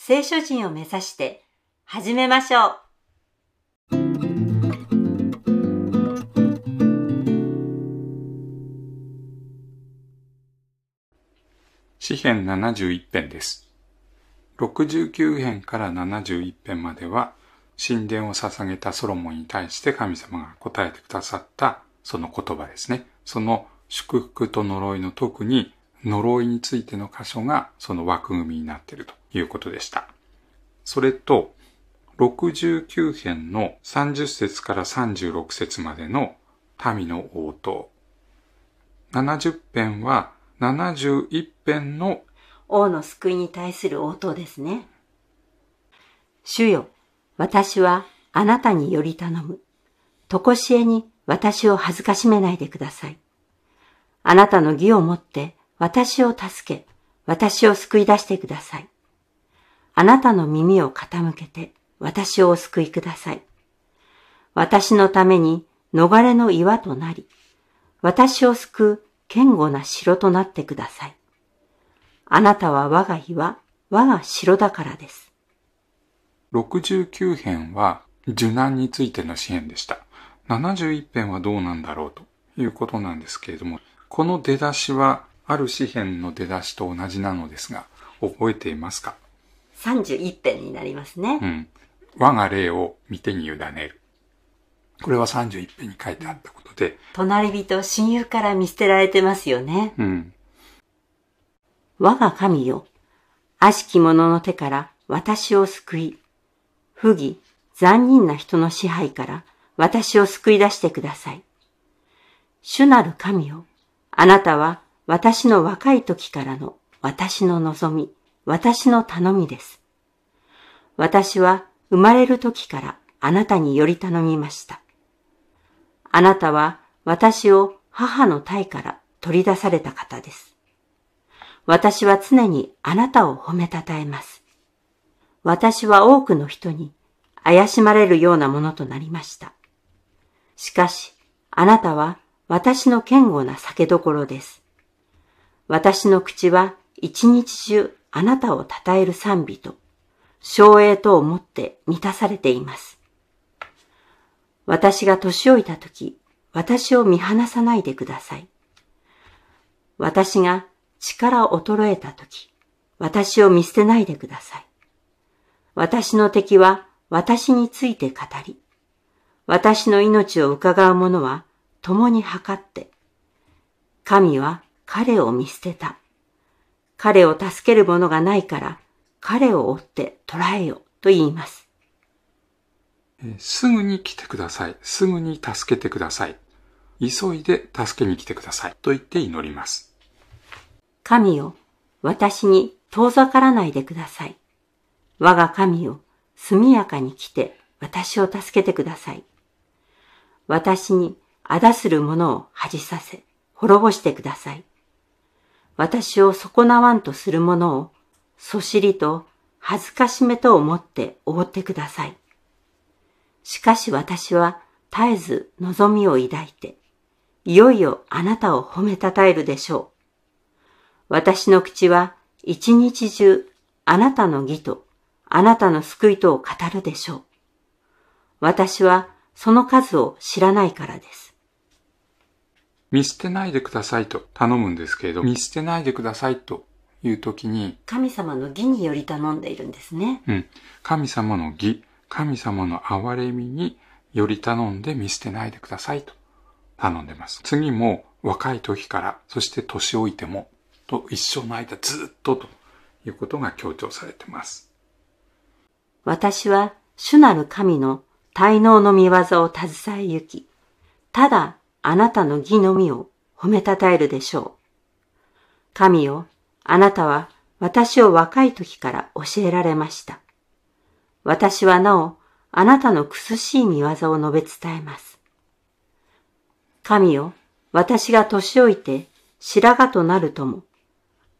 聖書人を目指して始めましょう。詩編71編です。69編から71編までは神殿を捧げたソロモンに対して神様が答えてくださったその言葉ですね。その祝福と呪いの、特に呪いについての箇所がその枠組みになっているということでした。それと69編の30節から36節までの民の応答。70編は71編の王の救いに対する応答ですね。主よ、私はあなたにより頼む。とこしえに私を恥ずかしめないでください。あなたの義をもって私を助け、私を救い出してください。あなたの耳を傾けて私をお救いください。私のために逃れの岩となり、私を救う堅固な城となってください。あなたは我が岩、我が城だからです。69編は受難についての詩編でした。71編はどうなんだろうということなんですけれども、この出だしはある詩編の出だしと同じなのですが、覚えていますか？31編になりますね。うん。我が霊を御手に委ねる。これは31編に書いてあったことで。隣人、親友から見捨てられてますよね。うん。我が神よ、悪しき者の手から私を救い、不義、残忍な人の支配から私を救い出してください。主なる神よ、あなたは私の若い時からの私の望み、私の頼みです。私は生まれる時からあなたにより頼みました。あなたは私を母の胎から取り出された方です。私は常にあなたを褒めたたえます。私は多くの人に怪しまれるようなものとなりました。しかし、あなたは私の堅固な酒どころです。私の口は一日中あなたを称える賛美と、称栄とをもって満たされています。私が年老いたとき、私を見放さないでください。私が力を衰えたとき、私を見捨てないでください。私の敵は私について語り、私の命を伺う者は共に測って、神は彼を見捨てた。彼を助ける者がないから、彼を追って捕らえよと言います。すぐに来てください。すぐに助けてください。急いで助けに来てください。と言って祈ります。神よ、私に遠ざからないでください。我が神よ、速やかに来て私を助けてください。私にあだする者を恥じさせ、滅ぼしてください。私を損なわんとする者を、そしりと恥ずかしめと思って覆ってください。しかし私は絶えず望みを抱いて、いよいよあなたを褒めたたえるでしょう。私の口は一日中あなたの義と、あなたの救いとを語るでしょう。私はその数を知らないからです。見捨てないでくださいと頼むんですけれど、見捨てないでくださいというときに、神様の義により頼んでいるんですね。うん。神様の義、神様の憐れみにより頼んで見捨てないでくださいと頼んでます。次も若い時から、そして年老いてもと一生の間ずっとということが強調されてます。私は主なる神の大能の御業を携え行き、ただあなたの義のみを褒めたたえるでしょう。神よ、あなたは私を若い時から教えられました。私はなお、あなたの苦しい見業を述べ伝えます。神よ、私が年老いて白髪となるとも、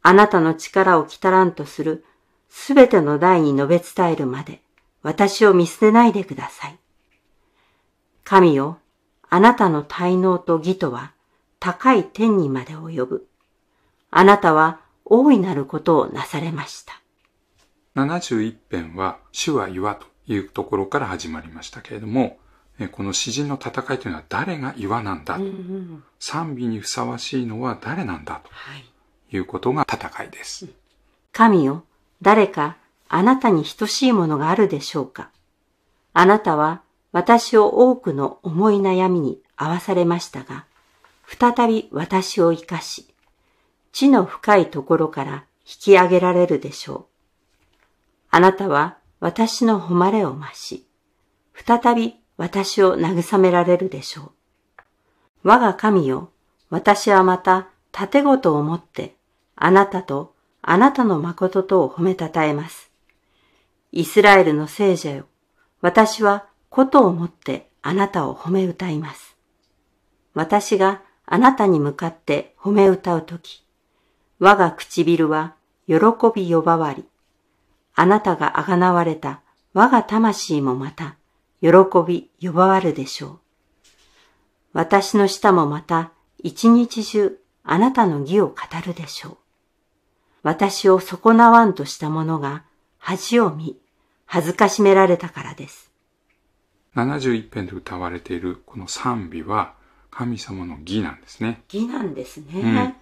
あなたの力をきたらんとするすべての代に述べ伝えるまで、私を見捨てないでください。神よ、あなたの大能と義とは高い天にまで及ぶ。あなたは大いなることをなされました。71編は主は岩というところから始まりましたけれども、この詩人の戦いというのは誰が岩なんだ、賛美にふさわしいのは誰なんだということが戦いです。神よ、誰かあなたに等しいものがあるでしょうか。あなたは私を多くの重い悩みに合わされましたが、再び私を生かし、地の深いところから引き上げられるでしょう。あなたは私の誉れを増し、再び私を慰められるでしょう。我が神よ、私はまた盾事をもって、あなたとあなたの誠とを褒めたたえます。イスラエルの聖者よ、私はことをもってあなたを褒め歌います。私があなたに向かって褒め歌うとき、我が唇は喜び呼ばわり、あなたがあがなわれた我が魂もまた、喜び呼ばわるでしょう。私の舌もまた、一日中あなたの義を語るでしょう。私を損なわんとした者が恥を見、恥ずかしめられたからです。71編で歌われているこの賛美は、神様の義なんですね。義なんですね。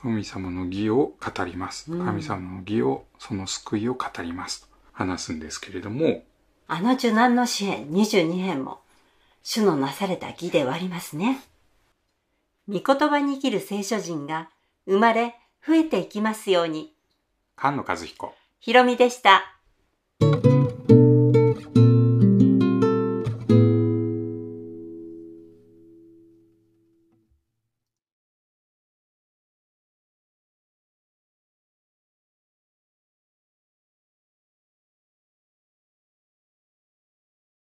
神様の義を語ります。神様の義を、その救いを語ります。と話すんですけれども。あの受難の詩編22編も、主のなされた義ではありますね。御言葉に生きる聖書人が生まれ増えていきますように。菅野和彦、ひろみでした。